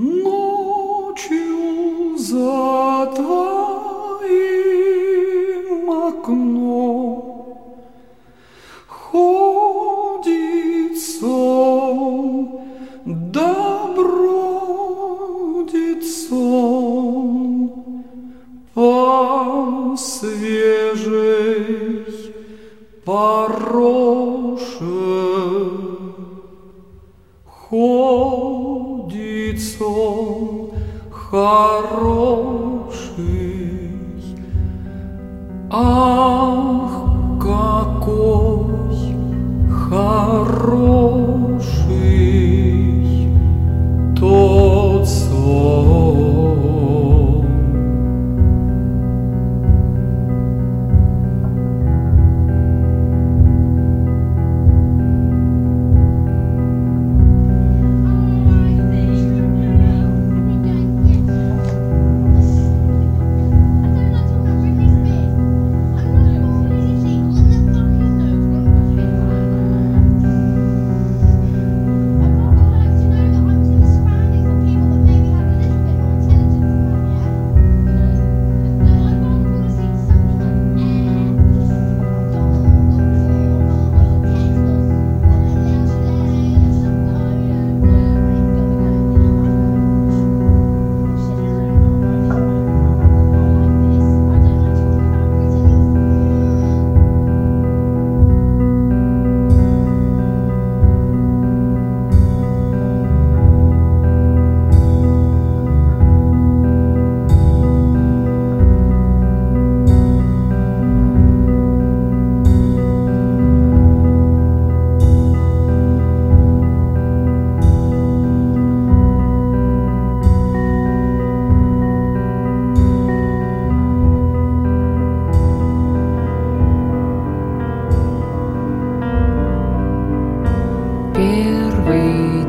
Ночью за твоим окном ходит сон, да бродит сон по свежей пороше. Ходит сон хороший, ах, какой хороший тот сон.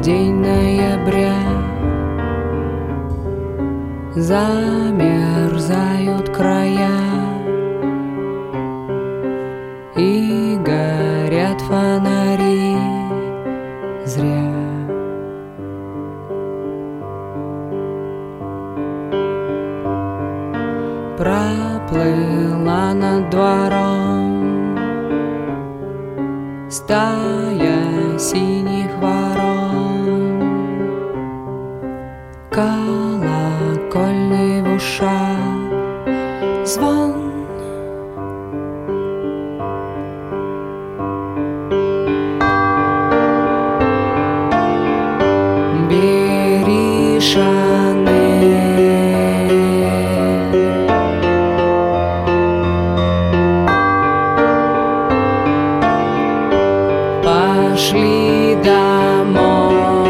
День ноября, замерзают края и горят фонари зря. Проплыла над двором стая синих ворон. Колокольный в ушах звон. Бери Шанель, пошли домой.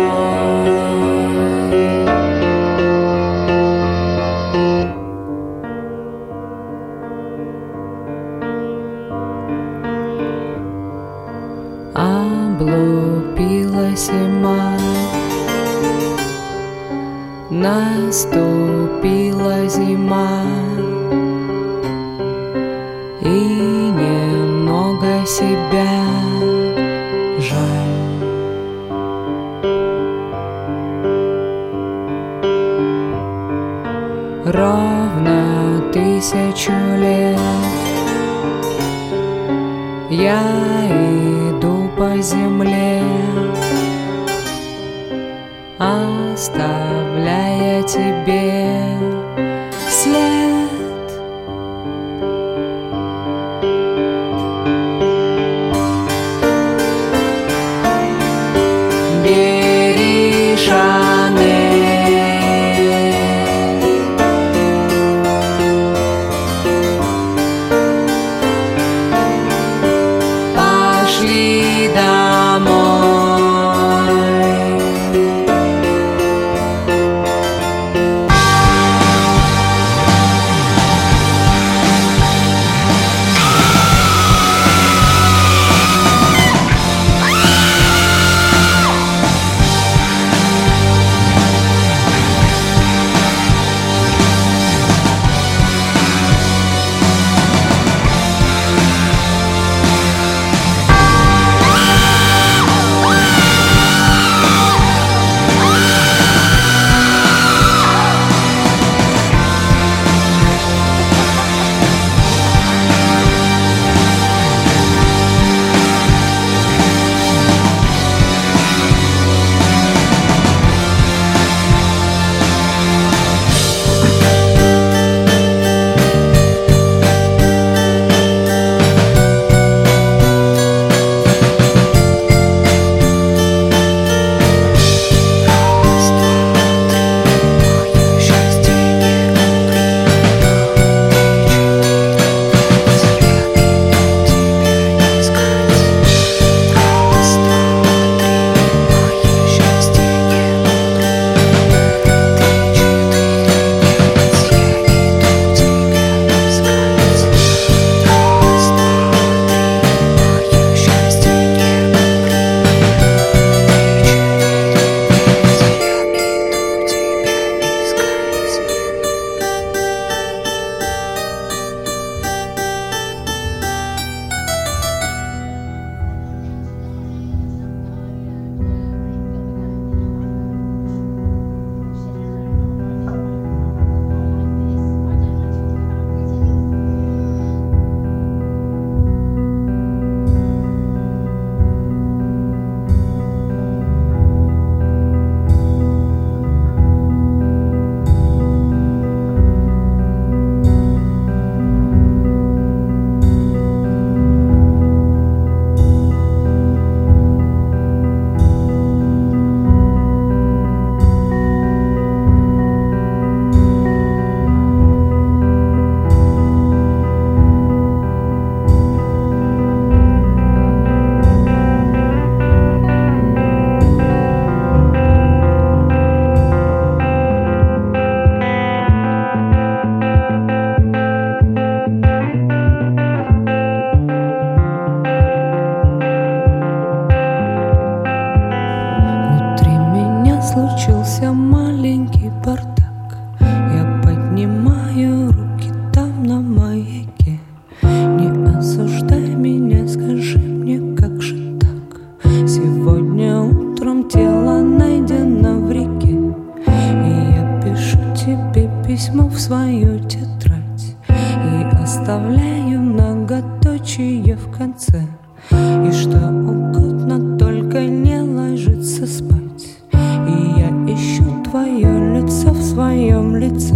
Облупилась зима, наступила зима, и немного себя жаль. Ровно 1000 лет я иду по земле, оставляя тебе след. Бери Шанель, пошли домой. Начался маленький бардак. Я поднимаю руки, там на маяке. Не осуждай меня, скажи мне, как же так? Сегодня утром тело найдено в реке, и я пишу тебе письмо в свою тетрадь и оставляю многоточие в конце. И что угодно, только не ложится спать. И я ищу твое лицо в своем лице.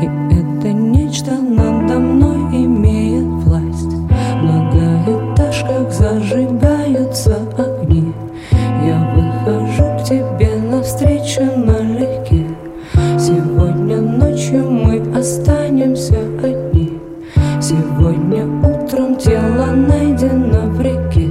И это нечто надо мной имеет власть. В многоэтажках зажигаются огни. Я выхожу к тебе навстречу налегке. Сегодня ночью мы останемся одни. Сегодня утром тело найдено в реке.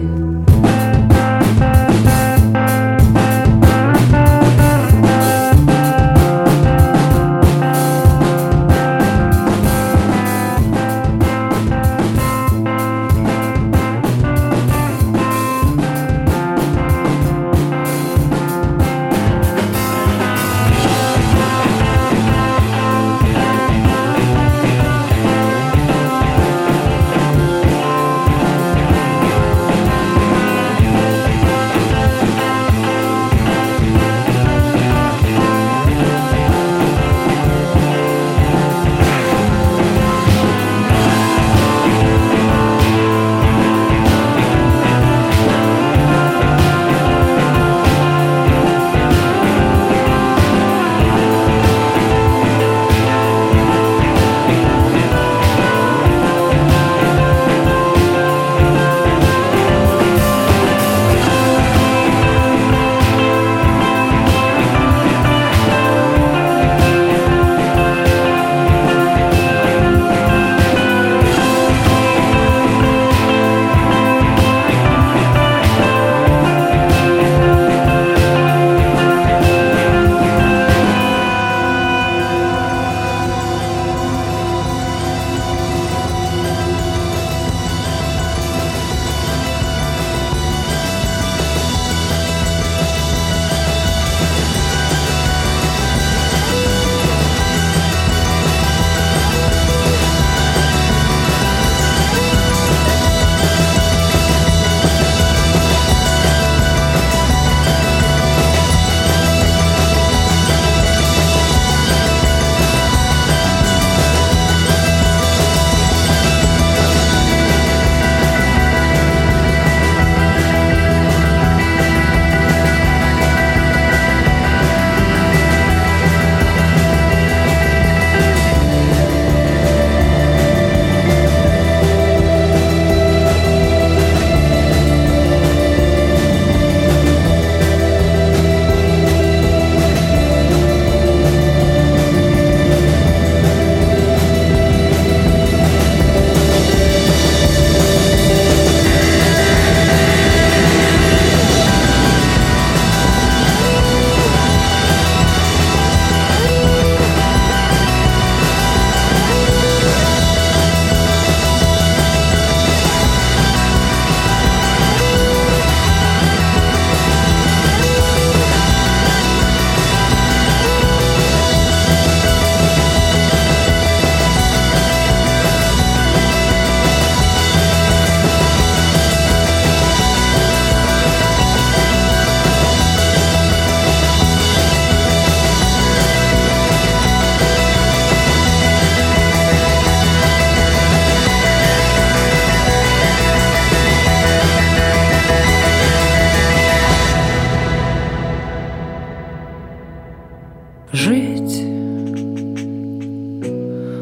Жить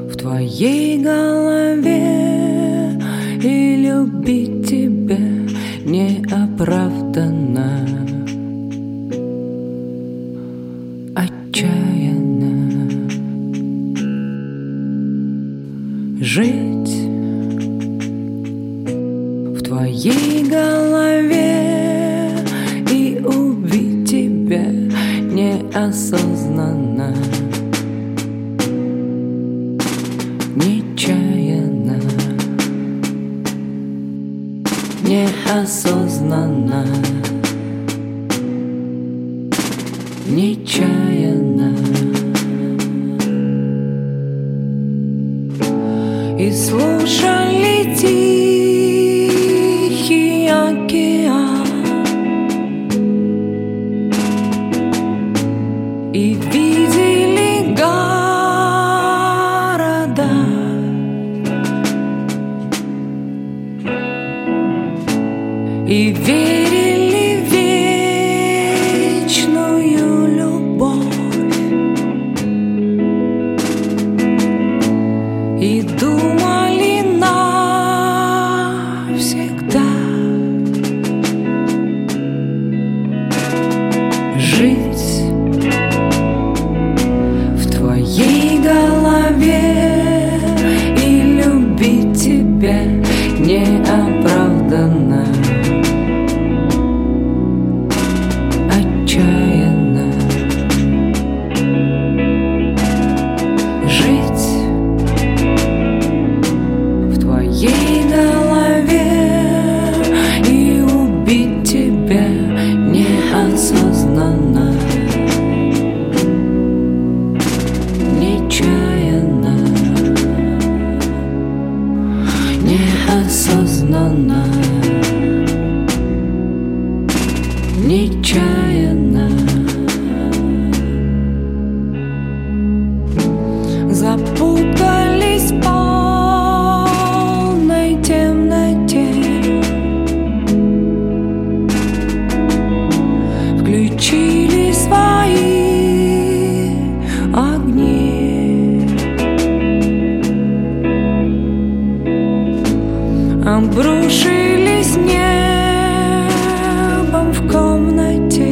в твоей голове и любить тебя неоправданно. преданно, отчаянно жить в твоей голове, и убить тебя неосознанно, нечаянно, неосознанно, нечаянно. И слушали тихий океан, и видели города, и верили в вечную любовь, и думали навсегда жить в твоей голове, и любить тебя неоправданно, отчаянно жить в твоей голове, и убить тебя неосознанно, нечаянно, неосознанно, нечаянно. Запутались в полной темноте, включили свои огни, обрушились небом в комнате.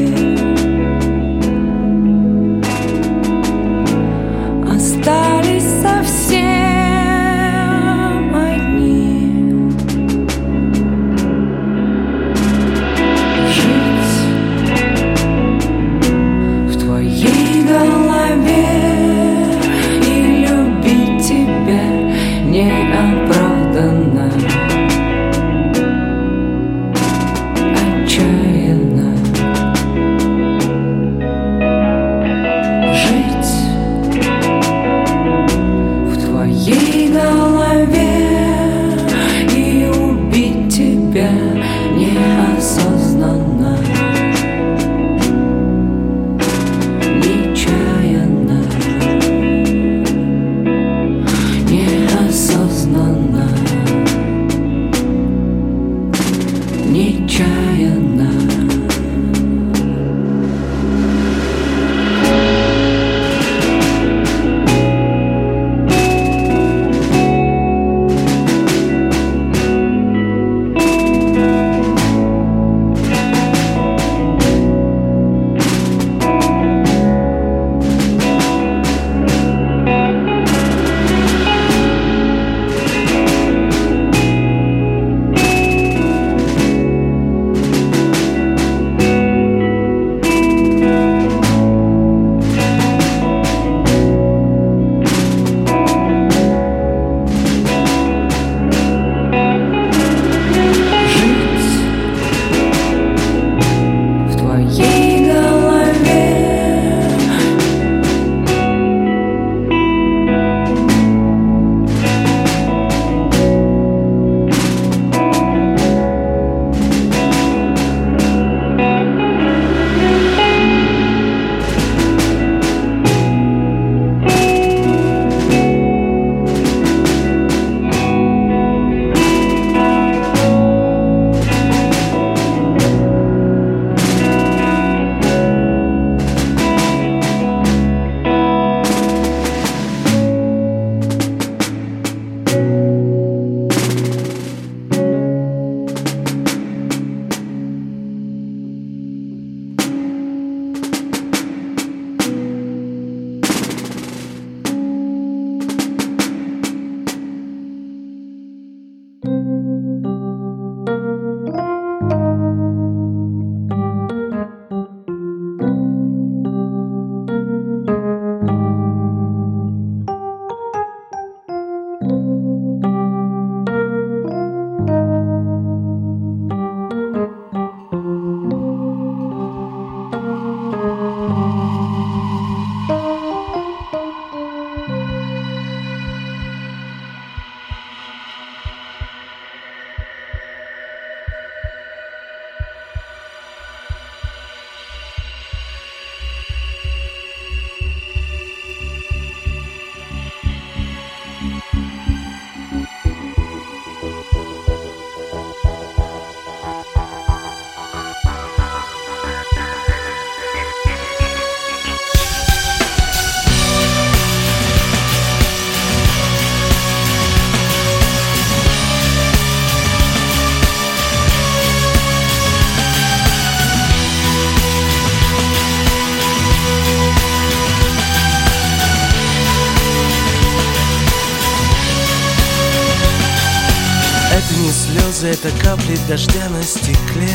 слезы — это капли дождя на стекле.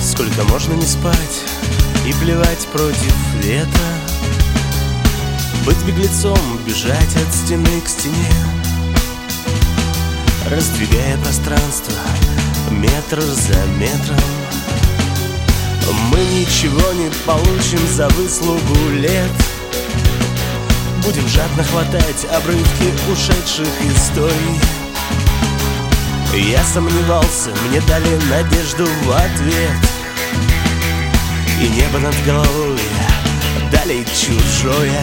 Сколько можно не спать и плевать против лета, быть беглецом, бежать от стены к стене, раздвигая пространство метр за метром. Мы ничего не получим за выслугу лет, будем жадно хватать обрывки ушедших историй. Я сомневался, мне дали надежду в ответ, и небо над головой дали чужое.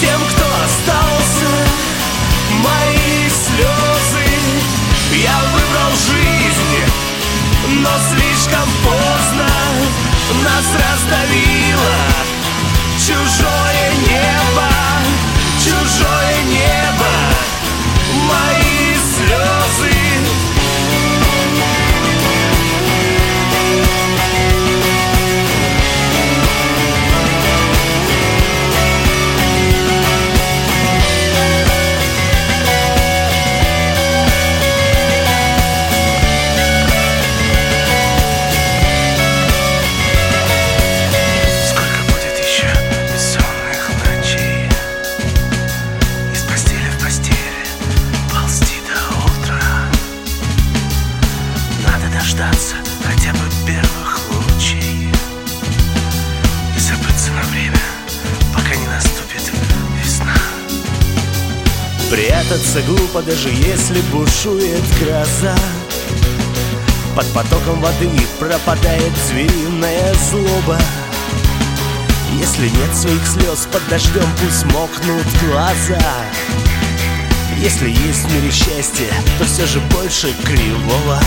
Тем, кто остался, мои слезы. Я выбрал жизнь, но слишком поздно. Нас раздавило чужое небо, чужое небо, мои слезы. Хотя бы первых лучей и забыться на время, пока не наступит весна. Прятаться глупо, даже если бушует гроза. Под потоком воды пропадает звериная злоба. Если нет своих слез, под дождем пусть мокнут глаза. Если есть в мире счастье, то все же больше кривого.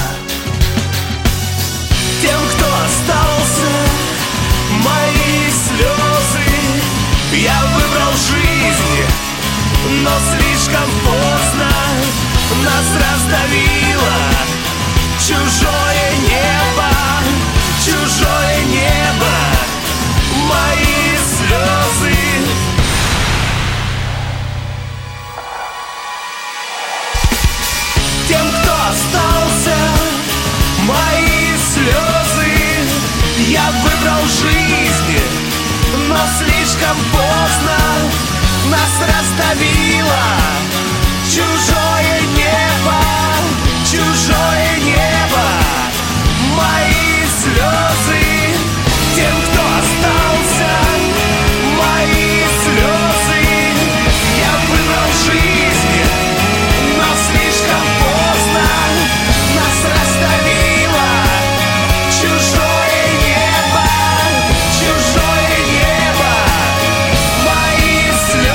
Тем, кто остался, мои слезы. Я выбрал жизнь, но слишком поздно. Нас раздавило чужое небо, чужое небо, мои слезы. Тем, кто остался, мои слезы. Я выбрал жизнь, но слишком поздно. Нас раздавило чужое небо, чужое небо, мои слезы. Тем, кто остался, мои слезы. Я выбрал жизнь, но слишком поздно. Нас раздавило чужое небо, чужое небо, мои слезы.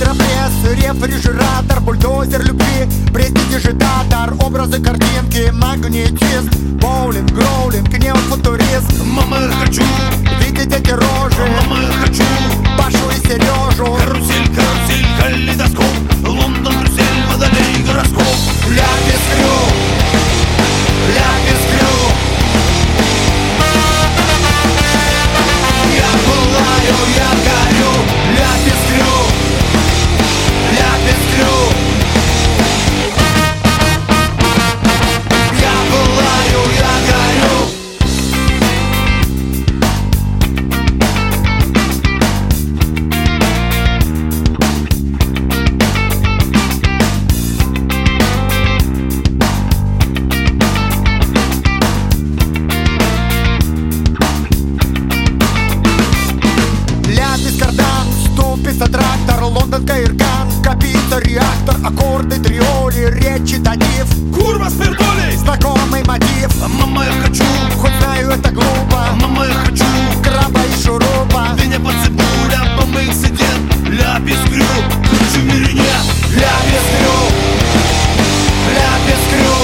Гидропресс, рефрижератор, бульдозер любви, престидижитатор, образы, картинки, магнетизм, боулинг, гроулинг, неофутуризм. Мама, я хочу видеть эти рожи. Мама, я хочу Пашу и Сережу. Карусель, карусель, калейдоскоп, Лондон, Брюссель, Водолей, гороскоп. Ляпис Крю, Ляпис Крю. Я пылаю, я горю. Ляпис Крю, Ляпис Крю. Я пылаю, я горю. Трактор, Лондон, Каирган, копится реактор, аккорды, триоли, речь, тонив. Курва, спиртоли! Знакомый мотив. Мама, я хочу, хоть знаю, это глупо. Мама, я хочу, краба и шурупа. Ты не подцепу, ляпа, мы их сидим. Ляпис Крю, хочу в мире нет. Ляпис Крю, Ляпис Крю.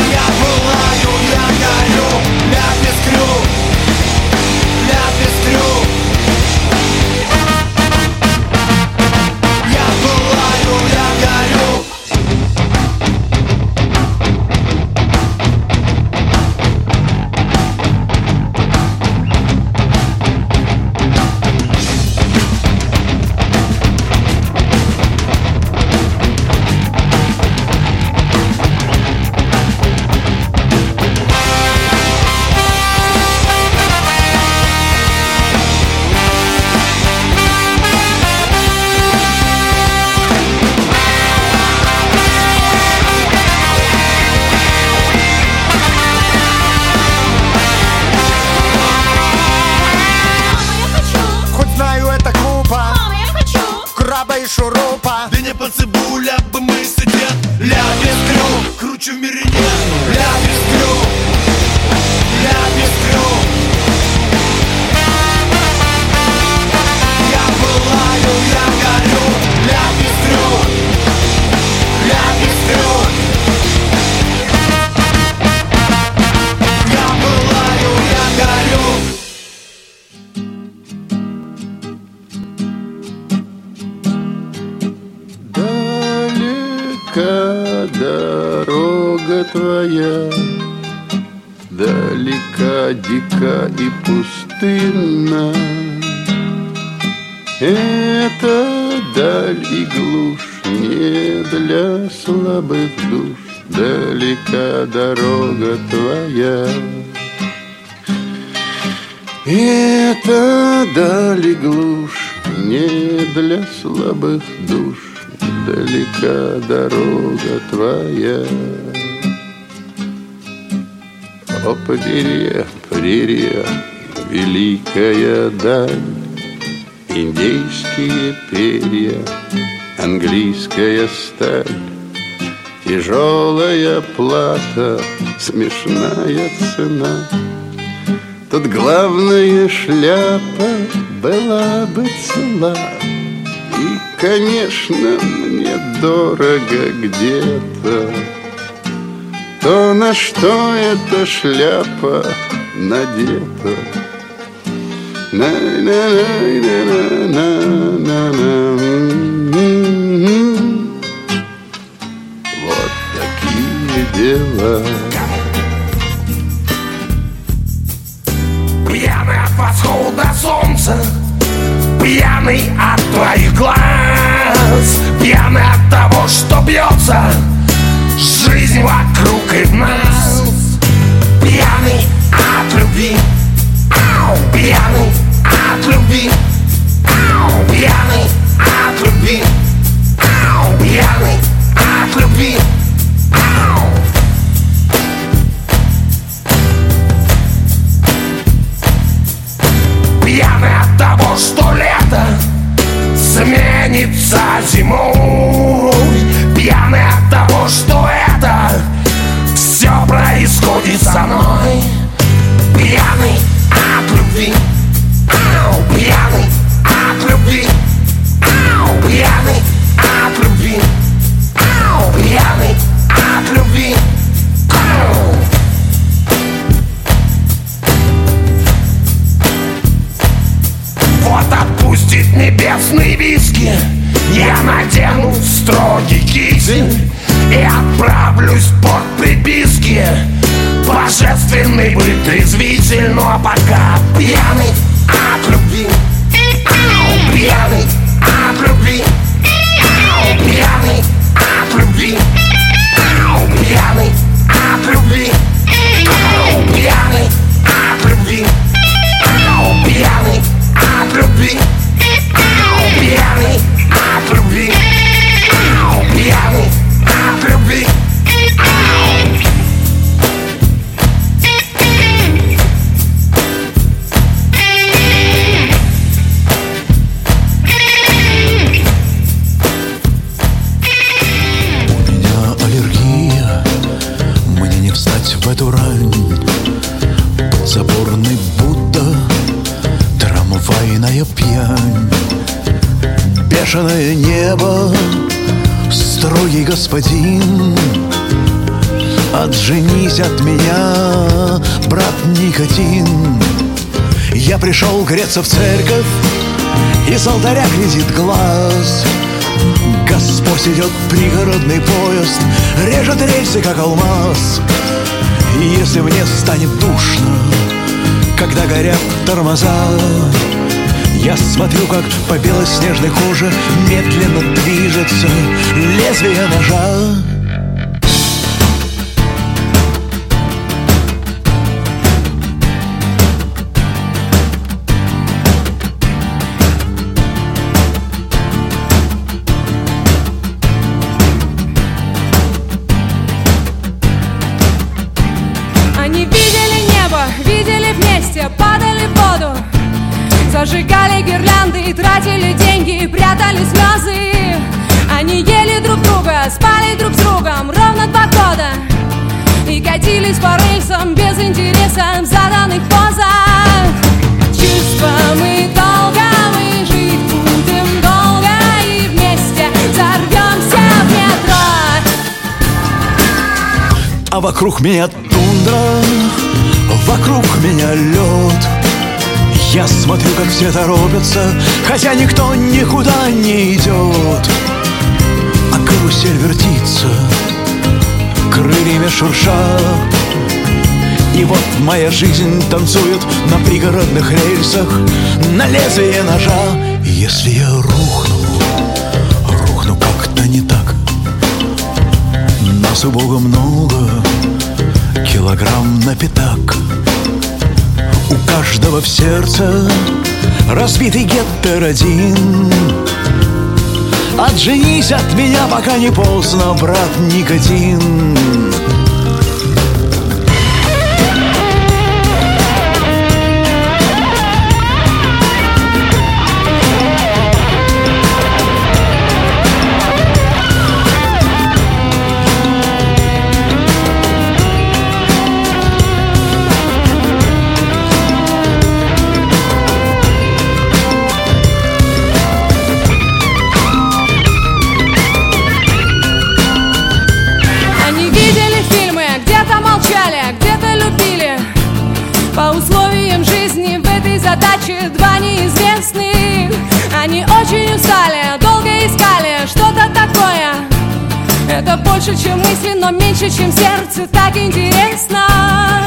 Я пылаю, я горю. Ляпис Крю, Ляпис Крю. Я пылаю, я горю. Дорога твоя. О, побережье, прерия, великая даль, индейские перья, английская сталь, тяжелая плата, смешная цена. Тут главная шляпа была бы цела. И, конечно, мне дорого где-то то, на что эта шляпа надета. Вот такие дела. Пьяный от восхода солнца, пьяный от твоих глаз, пьяный от того, что бьется жизнь вокруг и в нас. Пьяный от любви, пьяный от любви, пьяный от любви, пьяный от любви. Пьяный от того, что лето сменится зимой, пьяный от того, что это все происходит со мной. Пьяный от любви, Черт отпустит небесные виски. Я надену строгий китель и отправлюсь под приписки. Божественный вытрезвитель. Ну а пока пьяный от любви, пьяный от любви, пьяный от любви, пьяный от любви, пьяный от любви, пьяный от любви, пьяный от любви, пьяный от любви. Заборный Будда, трамвайная пьянь, бешеное небо, строгий господин. Отженись от меня, брат никотин. Я пришел греться в церковь, и с алтаря глядит глаз. Господь идет пригородный поезд, режет рельсы, как алмаз. Если мне станет душно, когда горят тормоза, я смотрю, как по белоснежной коже медленно движется лезвие ножа. Зажигали гирлянды и тратили деньги, и прятали слезы. Они ели друг друга, спали друг с другом ровно 2 года и катились по рельсам без интереса в заданных позах. Чувства мы долго, мы жить будем долго, и вместе взорвемся в метро. А вокруг меня тундра, вокруг меня лед. Я смотрю, как все торопятся, хотя никто никуда не идет. А карусель вертится, крыльями шурша. И вот моя жизнь танцует на пригородных рельсах, на лезвие ножа. Если я рухну как-то не так. Нас у Бога много, килограмм на пятак. У каждого в сердце разбитый гетеродин. Отженись от меня, пока не поздно, брат никотин. Больше, чем мысли, но меньше, чем сердце, так интересно.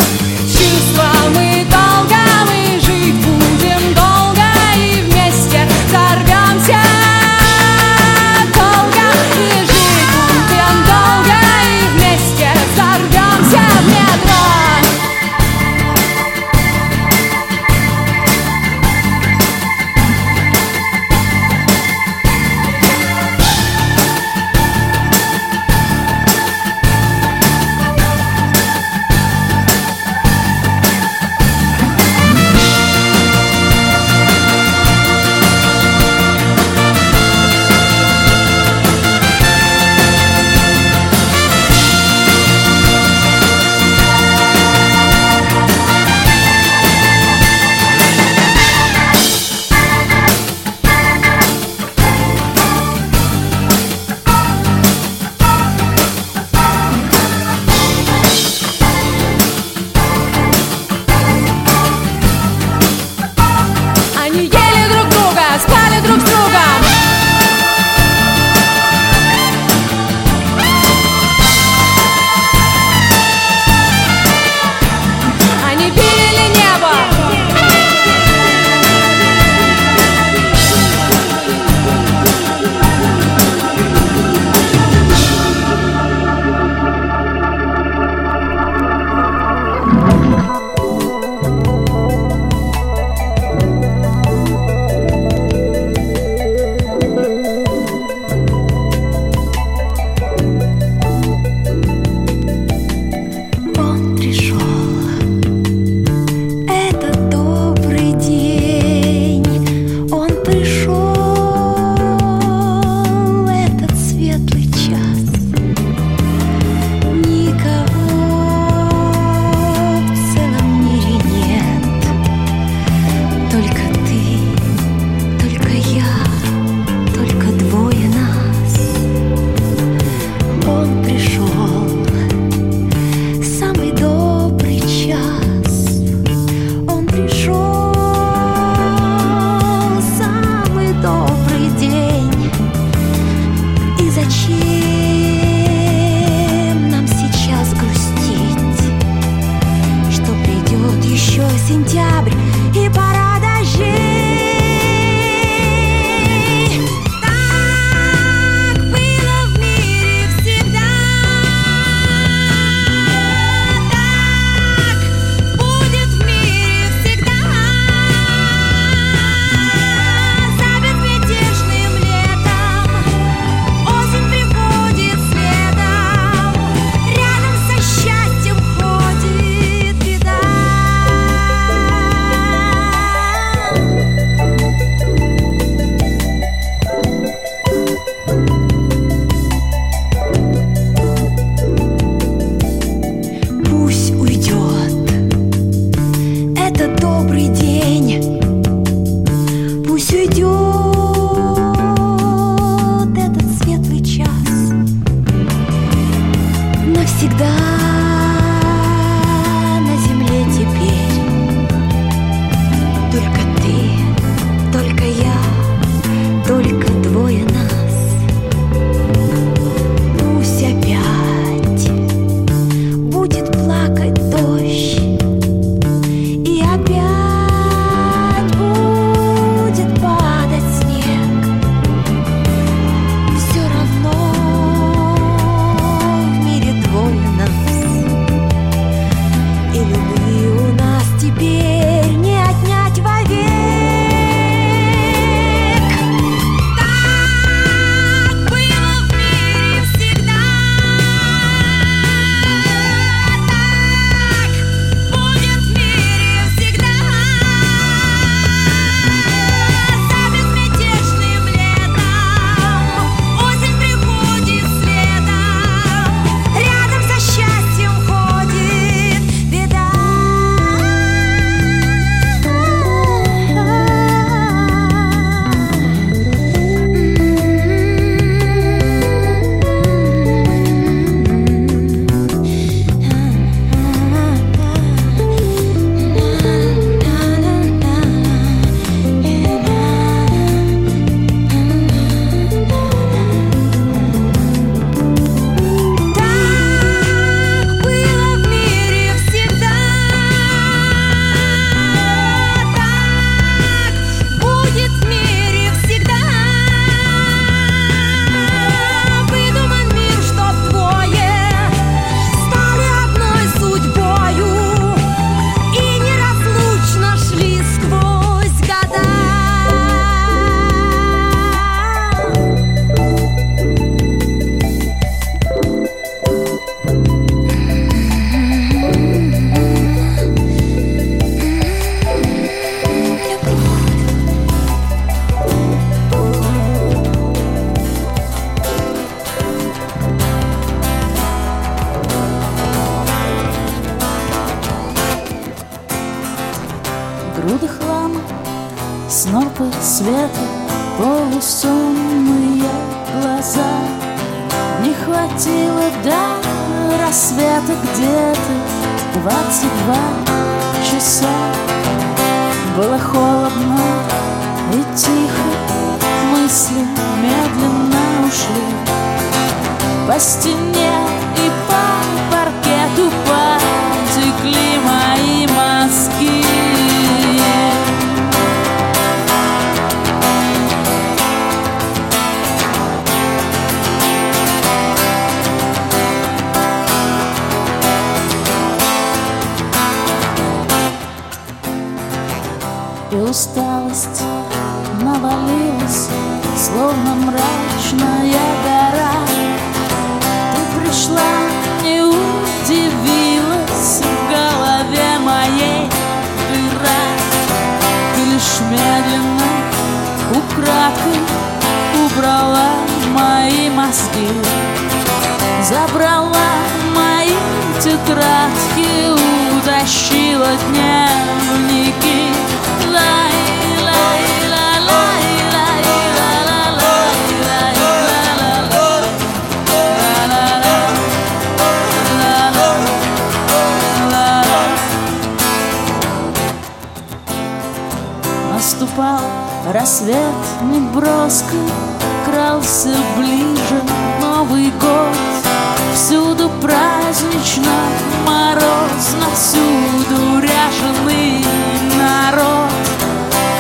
Чувства мы долго, мы жить будем долго, и вместе взорвемся. Долго, мы жить будем долго, и вместе взорвемся в все идет этот светлый час навсегда. Груды хлама, снопы света, полусонные глаза. Не хватило до рассвета где-то 22 часа. Было холодно и тихо, мысли медленно ушли по стене и по паркету потекли мои мазки. И усталость навалилась, словно мрачная гора. Ты пришла, не удивилась, в голове моей дыра. Ты лишь медленно, украдкой убрала мои мозги, забрала мои тетрадки, утащила дневники. Наступал рассвет неброско, крался ближе Новый год. Всюду празднично, морозно, всюду ряженый народ.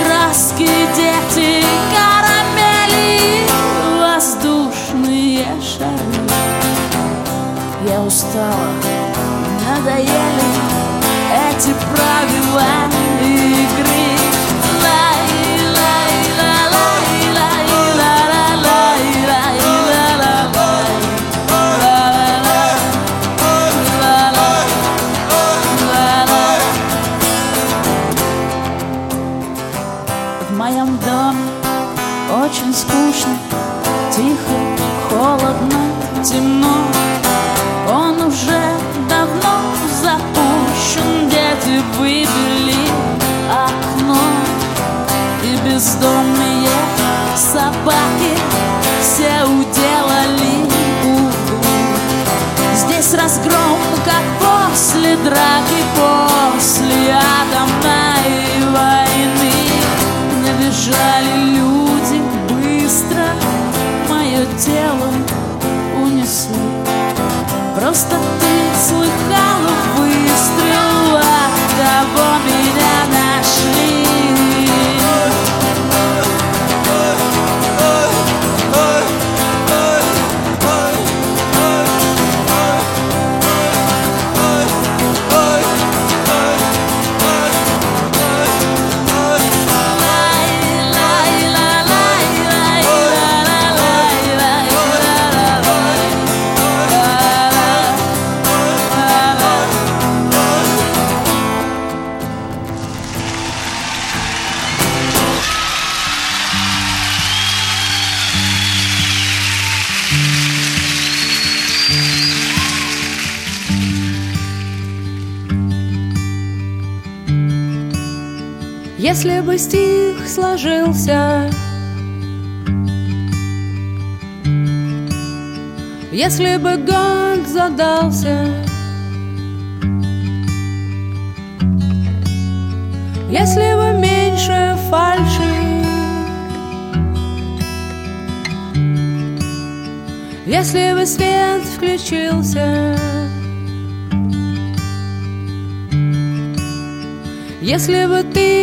Краски, дети, карамели, воздушные шары. Я устала, надоели эти правила игры. В моем доме очень скучно, тихо, холодно, темно. Он уже давно запущен, дети выбили окно. бездомные собаки все уделали углу. Здесь разгром, как после драки, после атомной войны. Набежали люди быстро, мое тело унесли. Просто ты слыхала выстрел, от того меня нашли. Если бы стих сложился, если бы год задался, если бы меньше фальши, если бы свет включился, если бы ты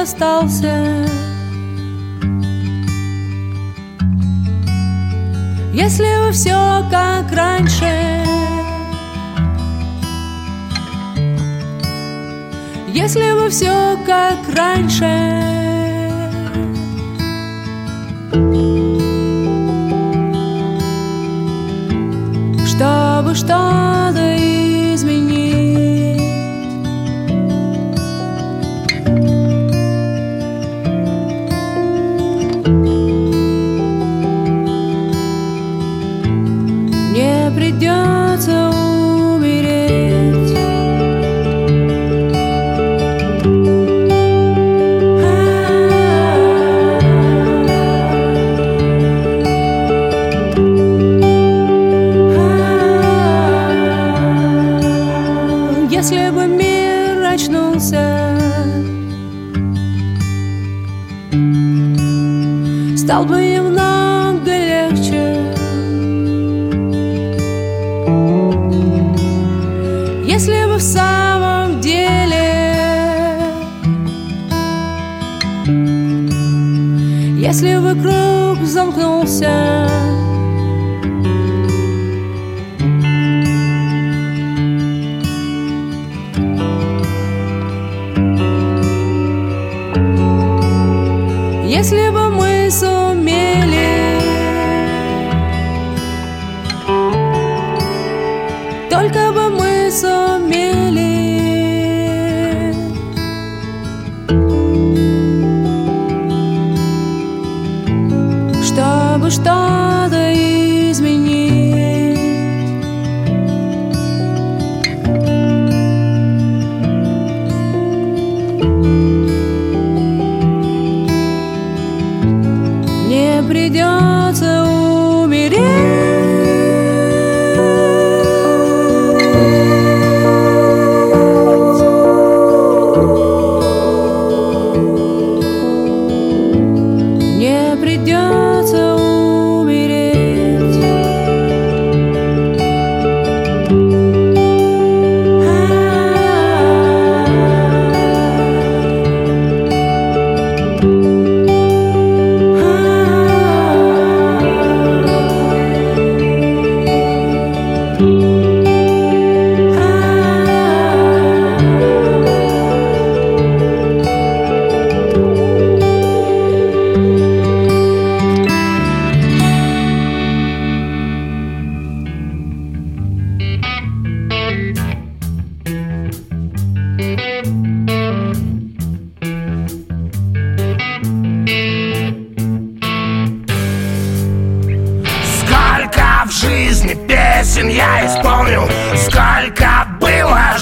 остался, если бы все как раньше, если бы все как раньше. Чтобы что-то изменить, придется умереть. Если бы мир очнулся, стал бы немного легче. Если бы в самом деле, если бы круг замкнулся, если бы мы сумели только бы сумели, чтобы что-то изменить, мне придется умереть.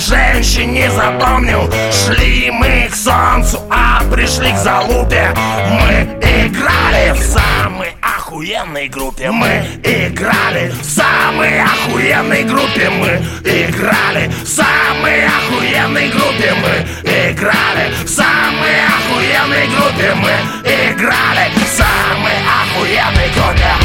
Женщин не запомнил, шли мы к солнцу, а пришли к залупе. Мы играли в самой охуенной группе. Мы играли в самой охуенной группе. Мы играли в самой охуенной группе. Мы играли в самой охуенной группе. Мы играли в самой охуенной группе.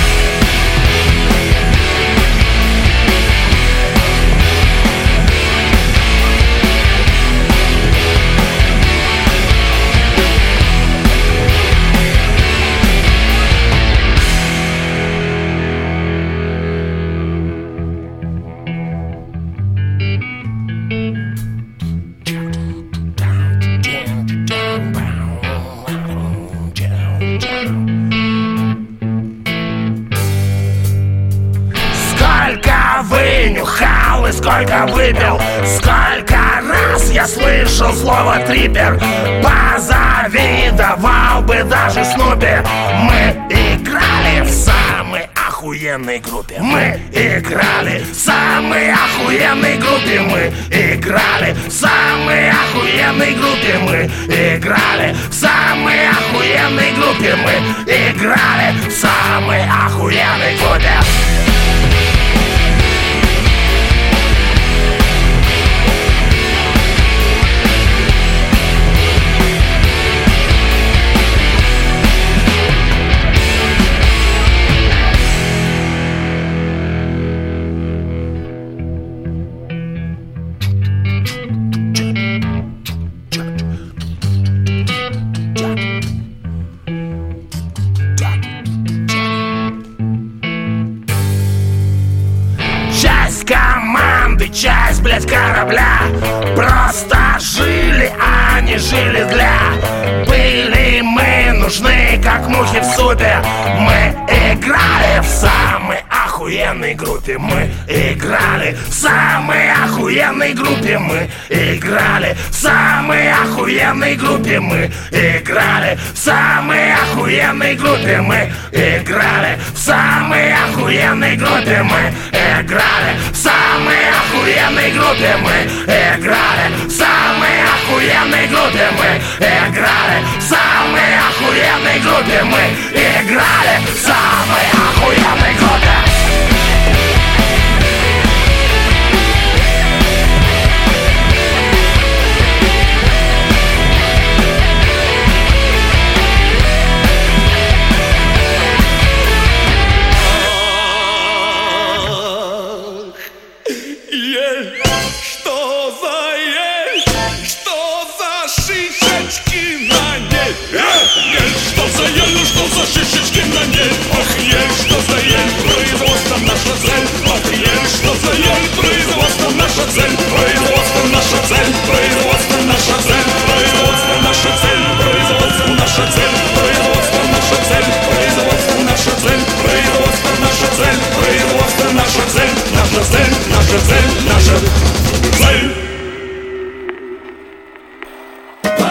Сколько выпил, сколько раз я слышал слово трипер. Позавидовал бы даже Снупи. Мы играли в самой охуенной группе. Мы играли в самой охуенной группе. Мы играли в самой охуенной группе. Мы играли в самой охуенной группе. Мы играли в самой охуенной группе. Часть, блядь, корабля. Просто жили, а не жили для. Были мы нужны, как мухи в супе. Мы играли в самой охуенной группе. Мы играли в самой охуенной группе. Мы играли в самой охуенной группе. Мы играли в самой охуенной группе. Мы играли в самой охуенной группе. Мы играли в самой охуенной группе. Мы играли в самой охуенной группе. Мы играли в самой охуенной группе. Мы играли в самой охуенной группе.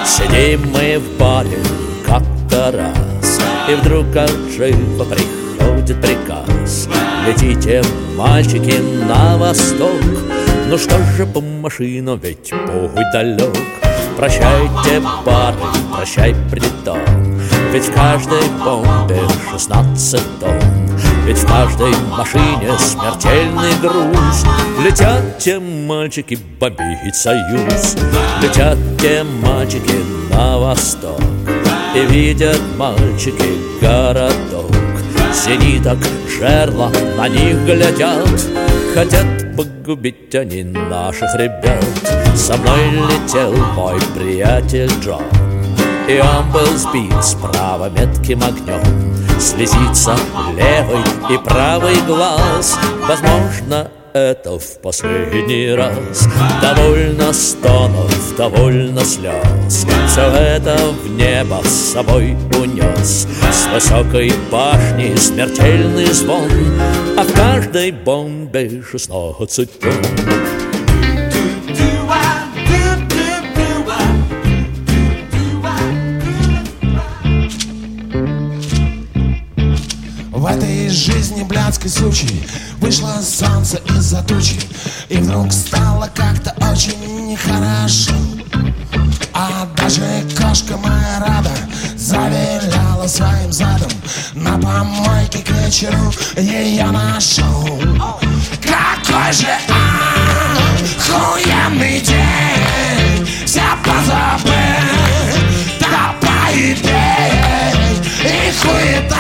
Сидим мы в баре как-то раз, и вдруг от джипа приходит приказ: летите, мальчики, на восток. Ну что же по машину, ведь похуй далек. Прощайте бары, прощай притон, ведь в каждой бомбе 16 тонн. Ведь в каждой машине смертельный груз. Летят те мальчики бомбить союз. Летят те мальчики на восток, и видят мальчики городок. Зениток, жерла на них глядят. Хотят погубить они наших ребят. Со мной летел мой приятель Джон, и он был сбит справа метким огнем. Слезится левый и правый глаз. Возможно, это в последний раз. Довольно стонов, довольно слез. Все это в небо с собой унес. С высокой башни смертельный звон, а в каждой бомбе 16 тонн. Из жизни блядской сучи вышло солнце из-за тучи, и вдруг стало как-то очень нехорошо. А даже кошка моя рада завиляла своим задом. На помойке к вечеру ее нашел. Какой же охуенный день, все позабыл, топай и пей. И хуета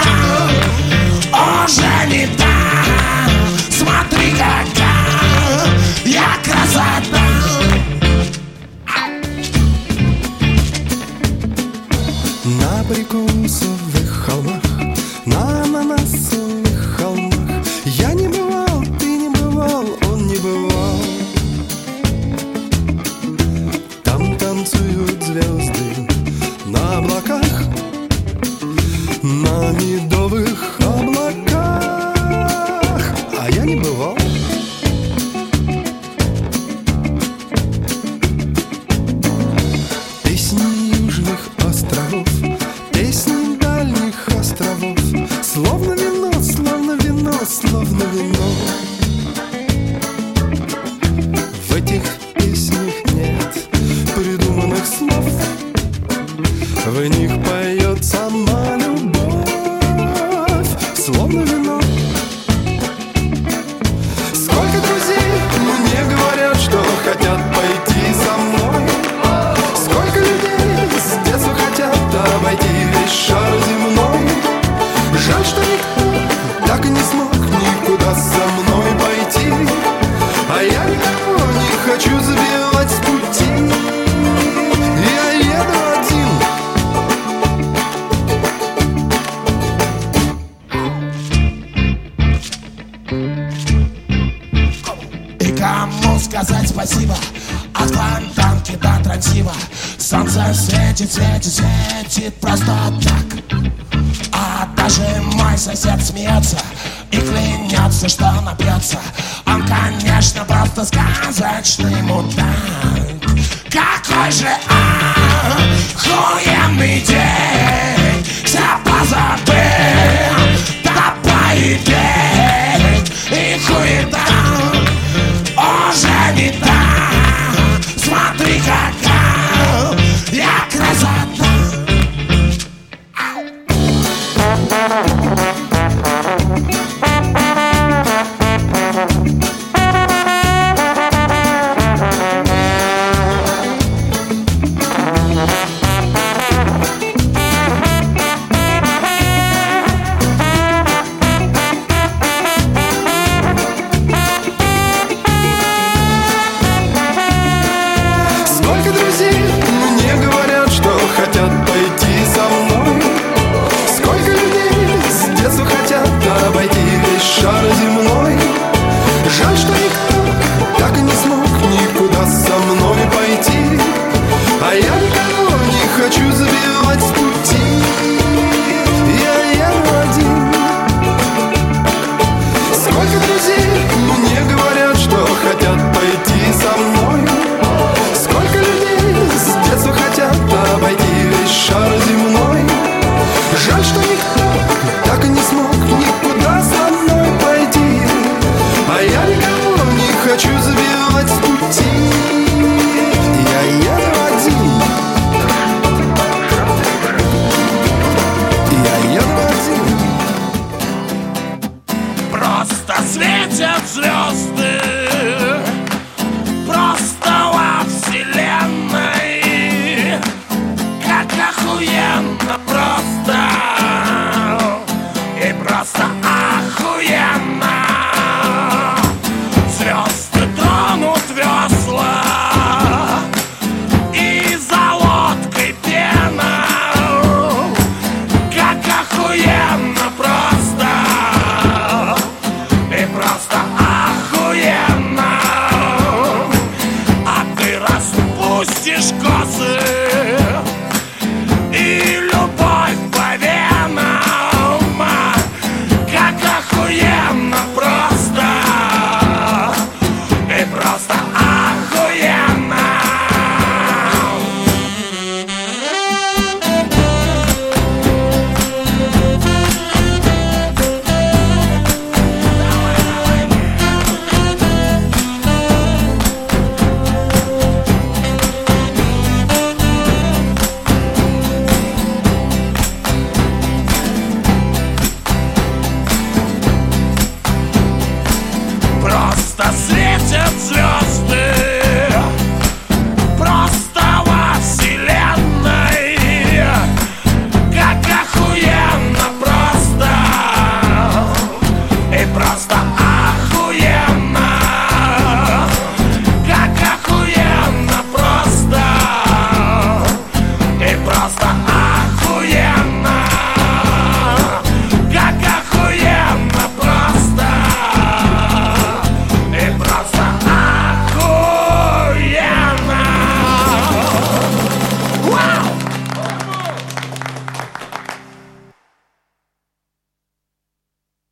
уже не та, смотри какая я красота. На прикусовых холмах, на ананасовых холмах я не бывал, ты не бывал, он не бывал. Там танцуют звезды на облаках, на медовых облаках, а я не бывал. Просто